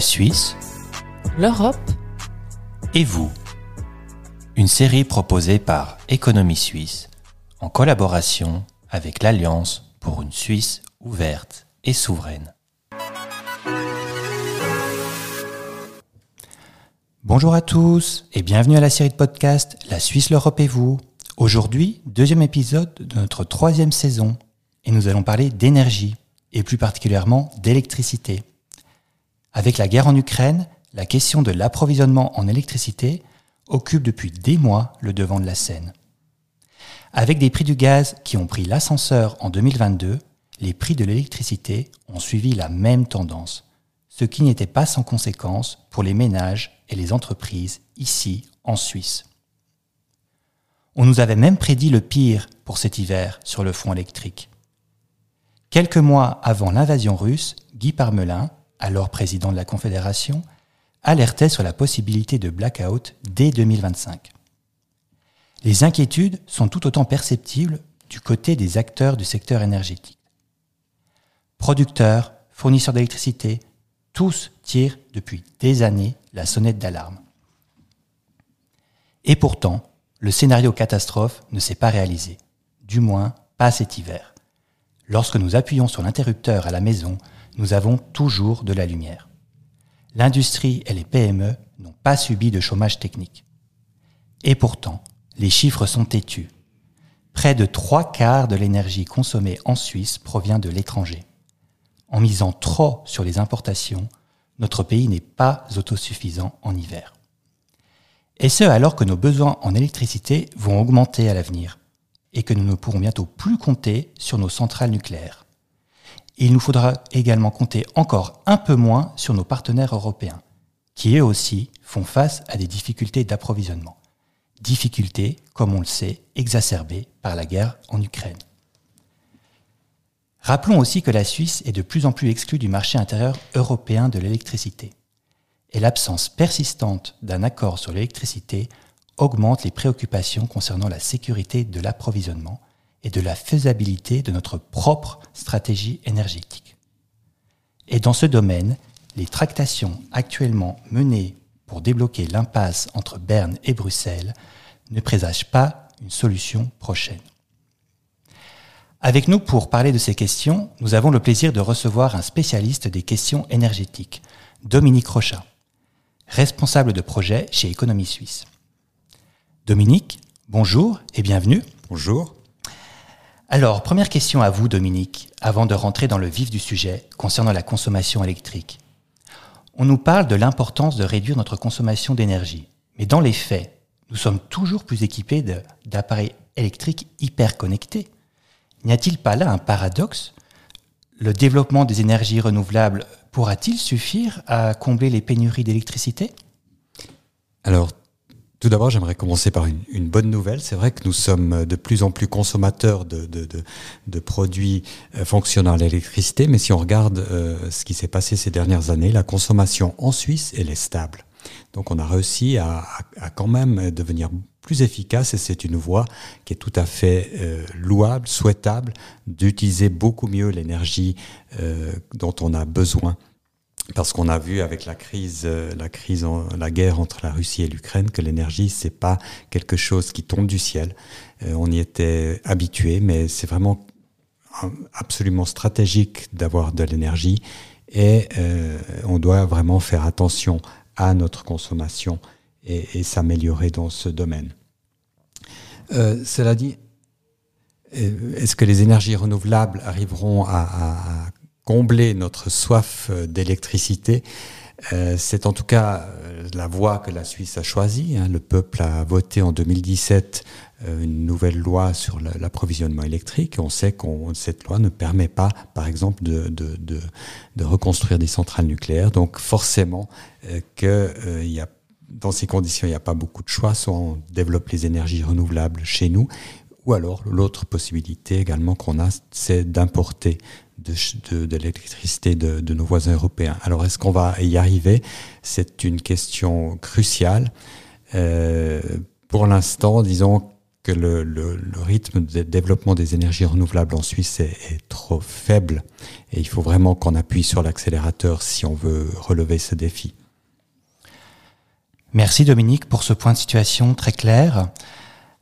La Suisse, l'Europe et vous. Une série proposée par Économie Suisse en collaboration avec l'Alliance pour une Suisse ouverte et souveraine. Bonjour à tous et bienvenue à la série de podcast La Suisse, l'Europe et vous. Aujourd'hui, deuxième épisode de notre troisième saison et nous allons parler d'énergie et plus particulièrement d'électricité. Avec la guerre en Ukraine, la question de l'approvisionnement en électricité occupe depuis des mois le devant de la scène. Avec des prix du gaz qui ont pris l'ascenseur en 2022, les prix de l'électricité ont suivi la même tendance, ce qui n'était pas sans conséquence pour les ménages et les entreprises ici en Suisse. On nous avait même prédit le pire pour cet hiver sur le front électrique. Quelques mois avant l'invasion russe, Guy Parmelin, alors président de la Confédération, alertait sur la possibilité de blackout dès 2025. Les inquiétudes sont tout autant perceptibles du côté des acteurs du secteur énergétique. Producteurs, fournisseurs d'électricité, tous tirent depuis des années la sonnette d'alarme. Et pourtant, le scénario catastrophe ne s'est pas réalisé, du moins pas cet hiver. Lorsque nous appuyons sur l'interrupteur à la maison, nous avons toujours de la lumière. L'industrie et les PME n'ont pas subi de chômage technique. Et pourtant, les chiffres sont têtus. Près de 3/4 de l'énergie consommée en Suisse provient de l'étranger. En misant trop sur les importations, notre pays n'est pas autosuffisant en hiver. Et ce, alors que nos besoins en électricité vont augmenter à l'avenir et que nous ne pourrons bientôt plus compter sur nos centrales nucléaires. Il nous faudra également compter encore un peu moins sur nos partenaires européens, qui eux aussi font face à des difficultés d'approvisionnement. Difficultés, comme on le sait, exacerbées par la guerre en Ukraine. Rappelons aussi que la Suisse est de plus en plus exclue du marché intérieur européen de l'électricité. Et l'absence persistante d'un accord sur l'électricité augmente les préoccupations concernant la sécurité de l'approvisionnement et de la faisabilité de notre propre stratégie énergétique. Et dans ce domaine, les tractations actuellement menées pour débloquer l'impasse entre Berne et Bruxelles ne présagent pas une solution prochaine. Avec nous pour parler de ces questions, nous avons le plaisir de recevoir un spécialiste des questions énergétiques, Dominique Rochat, responsable de projet chez Économie Suisse. Dominique, bonjour et bienvenue. Bonjour. Alors, première question à vous, Dominique, avant de rentrer dans le vif du sujet concernant la consommation électrique. On nous parle de l'importance de réduire notre consommation d'énergie, mais dans les faits, nous sommes toujours plus équipés d'appareils électriques hyper connectés. N'y a-t-il pas là un paradoxe ? Le développement des énergies renouvelables pourra-t-il suffire à combler les pénuries d'électricité ? Alors, tout d'abord, j'aimerais commencer par une bonne nouvelle. C'est vrai que nous sommes de plus en plus consommateurs de produits fonctionnant à l'électricité, mais si on regarde ce qui s'est passé ces dernières années, la consommation en Suisse, elle est stable. Donc on a réussi à quand même devenir plus efficace et c'est une voie qui est tout à fait louable, souhaitable, d'utiliser beaucoup mieux l'énergie dont on a besoin. Parce qu'on a vu avec la guerre entre la Russie et l'Ukraine que l'énergie, c'est pas quelque chose qui tombe du ciel. On y était habitué, mais c'est vraiment absolument stratégique d'avoir de l'énergie et on doit vraiment faire attention à notre consommation et s'améliorer dans ce domaine. Cela dit, est-ce que les énergies renouvelables arriveront à combler notre soif d'électricité? C'est en tout cas la voie que la Suisse a choisie. Le peuple a voté en 2017 une nouvelle loi sur l'approvisionnement électrique. On sait que cette loi ne permet pas, par exemple, de reconstruire des centrales nucléaires. Donc forcément, dans ces conditions, il n'y a pas beaucoup de choix. Soit on développe les énergies renouvelables chez nous, ou alors l'autre possibilité également qu'on a, c'est d'importer de l'électricité de nos voisins européens. Alors, est-ce qu'on va y arriver ? C'est une question cruciale. Pour l'instant, disons que le rythme de développement des énergies renouvelables en Suisse est trop faible et il faut vraiment qu'on appuie sur l'accélérateur si on veut relever ce défi. Merci Dominique pour ce point de situation très clair.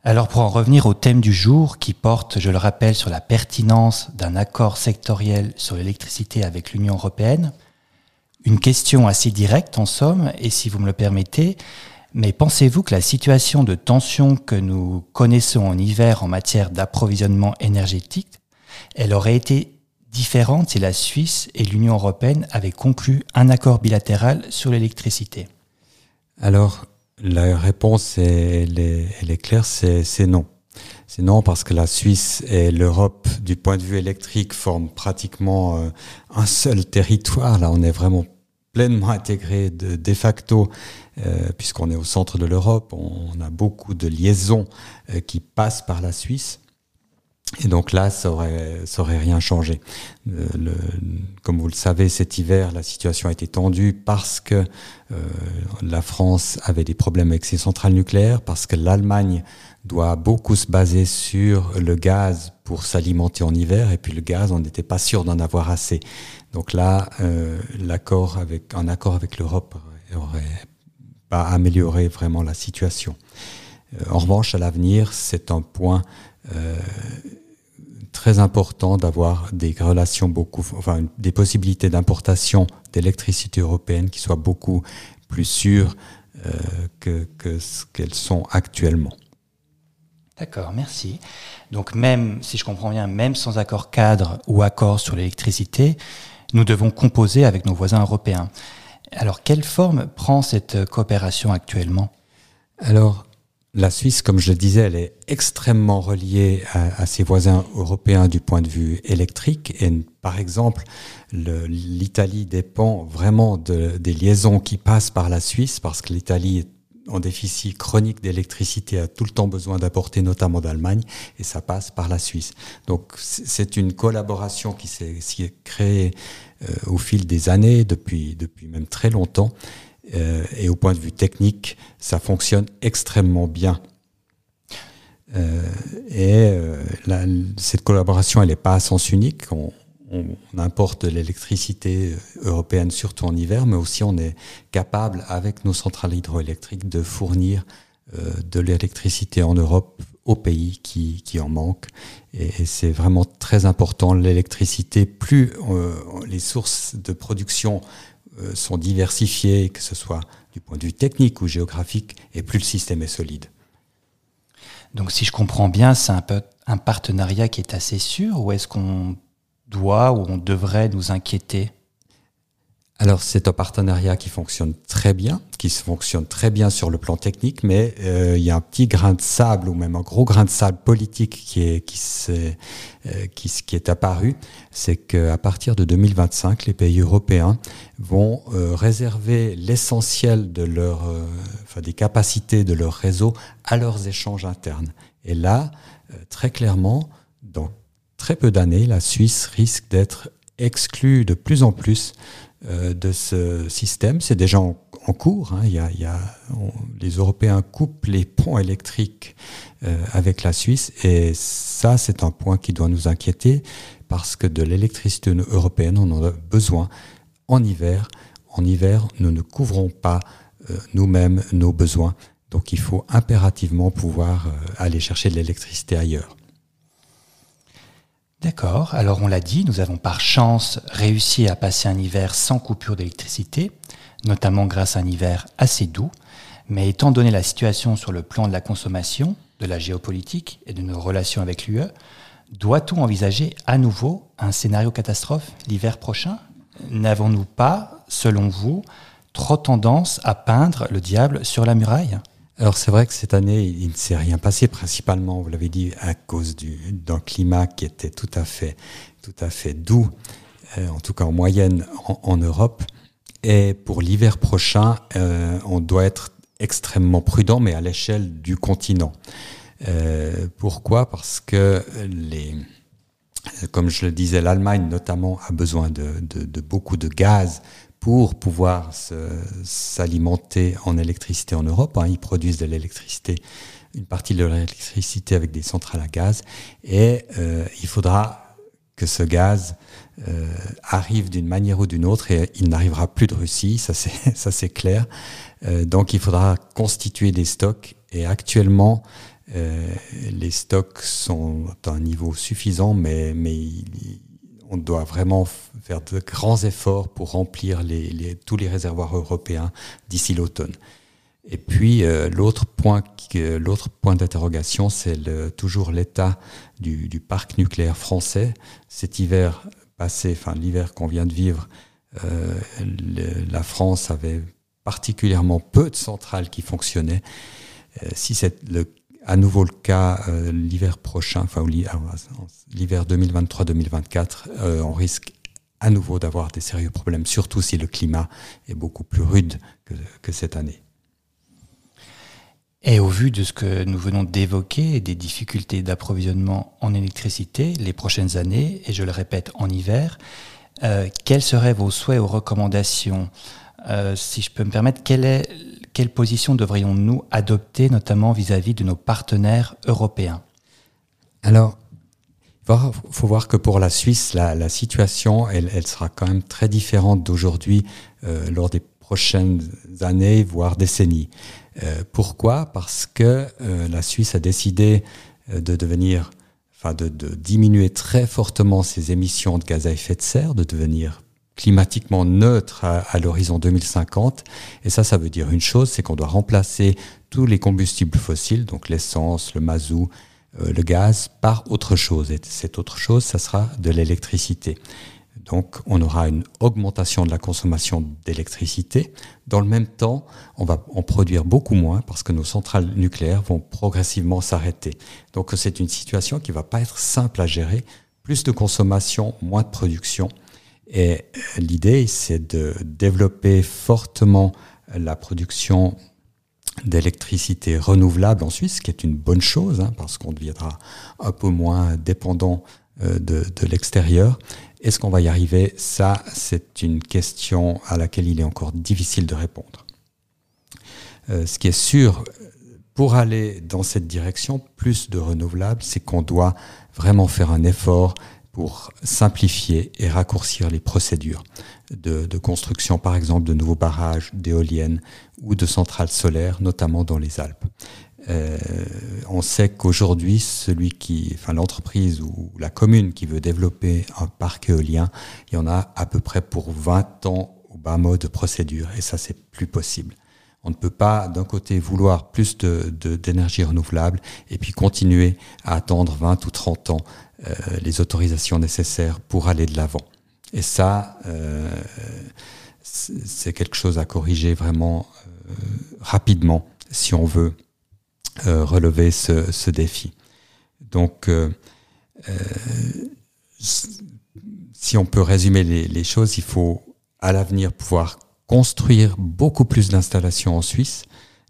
Alors pour en revenir au thème du jour qui porte, je le rappelle, sur la pertinence d'un accord sectoriel sur l'électricité avec l'Union européenne, une question assez directe en somme, et si vous me le permettez, mais pensez-vous que la situation de tension que nous connaissons en hiver en matière d'approvisionnement énergétique, elle aurait été différente si la Suisse et l'Union européenne avaient conclu un accord bilatéral sur l'électricité ? Alors, la réponse, elle est claire, c'est non. C'est non parce que la Suisse et l'Europe, du point de vue électrique, forment pratiquement un seul territoire. Là, on est vraiment pleinement intégré de facto, puisqu'on est au centre de l'Europe. On a beaucoup de liaisons qui passent par la Suisse. Et donc là, ça aurait rien changé. Comme vous le savez, cet hiver, la situation a été tendue parce que la France avait des problèmes avec ses centrales nucléaires, parce que l'Allemagne doit beaucoup se baser sur le gaz pour s'alimenter en hiver, et puis le gaz, on n'était pas sûr d'en avoir assez. Donc là, un accord avec l'Europe n'aurait pas amélioré vraiment la situation. En revanche, à l'avenir, c'est un point très important d'avoir des relations des possibilités d'importation d'électricité européenne qui soient beaucoup plus sûres que ce qu'elles sont actuellement. D'accord, merci. Donc même, si je comprends bien, même sans accord cadre ou accord sur l'électricité, nous devons composer avec nos voisins européens. Alors, quelle forme prend cette coopération actuellement ? Alors, la Suisse, comme je le disais, elle est extrêmement reliée à ses voisins européens du point de vue électrique. Et par exemple, l'Italie dépend vraiment des liaisons qui passent par la Suisse, parce que l'Italie est en déficit chronique d'électricité, a tout le temps besoin d'apporter notamment d'Allemagne, et ça passe par la Suisse. Donc c'est une collaboration qui s'est créée au fil des années, depuis même très longtemps. Et au point de vue technique, ça fonctionne extrêmement bien. Cette collaboration, elle n'est pas à sens unique. On importe de l'électricité européenne, surtout en hiver, mais aussi on est capable, avec nos centrales hydroélectriques, de fournir de l'électricité en Europe aux pays qui en manquent. Et c'est vraiment très important. L'électricité, plus les sources de production sont diversifiés, que ce soit du point de vue technique ou géographique, et plus le système est solide. Donc si je comprends bien, c'est un peu un partenariat qui est assez sûr, ou est-ce qu'on doit ou on devrait nous inquiéter ? Alors c'est un partenariat qui fonctionne très bien sur le plan technique, mais il y a un petit grain de sable, ou même un gros grain de sable politique qui est apparu. C'est qu'à partir de 2025, les pays européens vont réserver l'essentiel de des capacités de leur réseau à leurs échanges internes. Et là, très clairement, dans très peu d'années, la Suisse risque d'être exclue de plus en plus de ce système. C'est déjà en cours, hein. Les Européens coupent les ponts électriques avec la Suisse, et ça, c'est un point qui doit nous inquiéter, parce que de l'électricité européenne, on en a besoin en hiver. En hiver, nous ne couvrons pas nous-mêmes nos besoins, donc il faut impérativement pouvoir aller chercher de l'électricité ailleurs. D'accord. Alors, on l'a dit, nous avons par chance réussi à passer un hiver sans coupure d'électricité, notamment grâce à un hiver assez doux. Mais étant donné la situation sur le plan de la consommation, de la géopolitique et de nos relations avec l'UE, doit-on envisager à nouveau un scénario catastrophe l'hiver prochain ? N'avons-nous pas, selon vous, trop tendance à peindre le diable sur la muraille ? Alors c'est vrai que cette année, il ne s'est rien passé, principalement, vous l'avez dit, à cause d'un climat qui était tout à fait doux, en tout cas en moyenne en Europe. Et pour l'hiver prochain, on doit être extrêmement prudent, mais à l'échelle du continent. Pourquoi ? Parce que comme je le disais, l'Allemagne notamment a besoin de beaucoup de gaz pour pouvoir s'alimenter en électricité en Europe. Ils produisent de l'électricité une partie de l'électricité avec des centrales à gaz, et il faudra que ce gaz arrive d'une manière ou d'une autre, et il n'arrivera plus de Russie, ça c'est clair. Donc il faudra constituer des stocks, et actuellement les stocks sont à un niveau suffisant, mais on doit vraiment faire de grands efforts pour remplir tous les réservoirs européens d'ici l'automne. Et puis l'autre point d'interrogation, c'est toujours l'état du parc nucléaire français. Cet hiver passé, enfin l'hiver qu'on vient de vivre, la France avait particulièrement peu de centrales qui fonctionnaient. Si c'est à nouveau le cas l'hiver prochain, enfin l'hiver 2023-2024, on risque à nouveau d'avoir des sérieux problèmes, surtout si le climat est beaucoup plus rude que cette année. Et au vu de ce que nous venons d'évoquer et des difficultés d'approvisionnement en électricité les prochaines années, et je le répète, en hiver, quels seraient vos souhaits ou recommandations ? Si je peux me permettre, quelle position devrions-nous adopter, notamment vis-à-vis de nos partenaires européens ? Alors, il faut voir que pour la Suisse, la situation, elle sera quand même très différente d'aujourd'hui lors des prochaines années, voire décennies. Pourquoi ? Parce que la Suisse a décidé de diminuer très fortement ses émissions de gaz à effet de serre, de devenir climatiquement neutre à l'horizon 2050. Et ça veut dire une chose, c'est qu'on doit remplacer tous les combustibles fossiles, donc l'essence, le mazout, le gaz, par autre chose. Et cette autre chose, ça sera de l'électricité. Donc, on aura une augmentation de la consommation d'électricité. Dans le même temps, on va en produire beaucoup moins parce que nos centrales nucléaires vont progressivement s'arrêter. Donc, c'est une situation qui ne va pas être simple à gérer. Plus de consommation, moins de production. Et l'idée, c'est de développer fortement la production d'électricité renouvelable en Suisse, ce qui est une bonne chose, parce qu'on deviendra un peu moins dépendant de l'extérieur. Est-ce qu'on va y arriver ? Ça, c'est une question à laquelle il est encore difficile de répondre. Ce qui est sûr, pour aller dans cette direction, plus de renouvelables, c'est qu'on doit vraiment faire un effort pour simplifier et raccourcir les procédures de construction, par exemple, de nouveaux barrages, d'éoliennes ou de centrales solaires, notamment dans les Alpes. On sait qu'aujourd'hui, l'entreprise ou la commune qui veut développer un parc éolien, il y en a à peu près pour 20 ans au bas mot de procédure, et ça, c'est plus possible. On ne peut pas, d'un côté, vouloir plus d'énergie renouvelable et puis continuer à attendre 20 ou 30 ans les autorisations nécessaires pour aller de l'avant. Et ça, c'est quelque chose à corriger vraiment rapidement si on veut relever ce défi. Donc, si on peut résumer les choses, il faut à l'avenir pouvoir construire beaucoup plus d'installations en Suisse,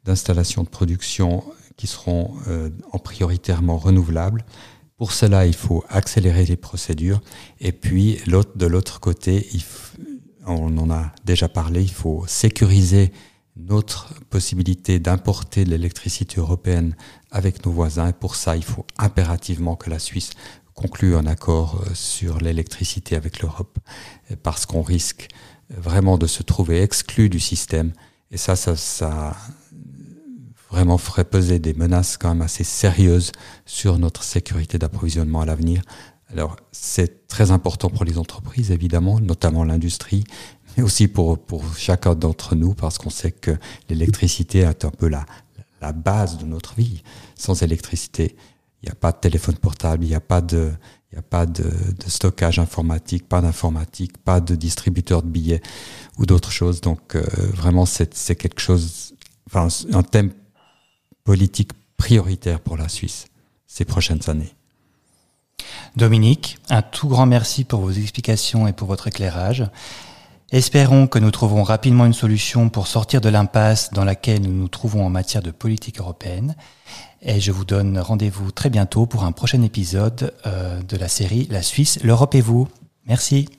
d'installations de production qui seront en prioritairement renouvelables. Pour cela, il faut accélérer les procédures. Et puis, de l'autre côté, on en a déjà parlé, il faut sécuriser notre possibilité d'importer de l'électricité européenne avec nos voisins. Et pour ça, il faut impérativement que la Suisse conclue un accord sur l'électricité avec l'Europe, parce qu'on risque vraiment de se trouver exclu du système. Et ça vraiment ferait peser des menaces quand même assez sérieuses sur notre sécurité d'approvisionnement à l'avenir. Alors, c'est très important pour les entreprises, évidemment, notamment l'industrie, mais aussi pour chacun d'entre nous, parce qu'on sait que l'électricité est un peu la base de notre vie. Sans électricité, il n'y a pas de téléphone portable, il n'y a pas de stockage informatique, pas d'informatique, pas de distributeur de billets ou d'autres choses. Donc vraiment, c'est quelque chose, un thème politique prioritaire pour la Suisse ces prochaines années. Dominique, un tout grand merci pour vos explications et pour votre éclairage. Espérons que nous trouverons rapidement une solution pour sortir de l'impasse dans laquelle nous nous trouvons en matière de politique européenne. Et je vous donne rendez-vous très bientôt pour un prochain épisode de la série La Suisse, l'Europe et vous. Merci.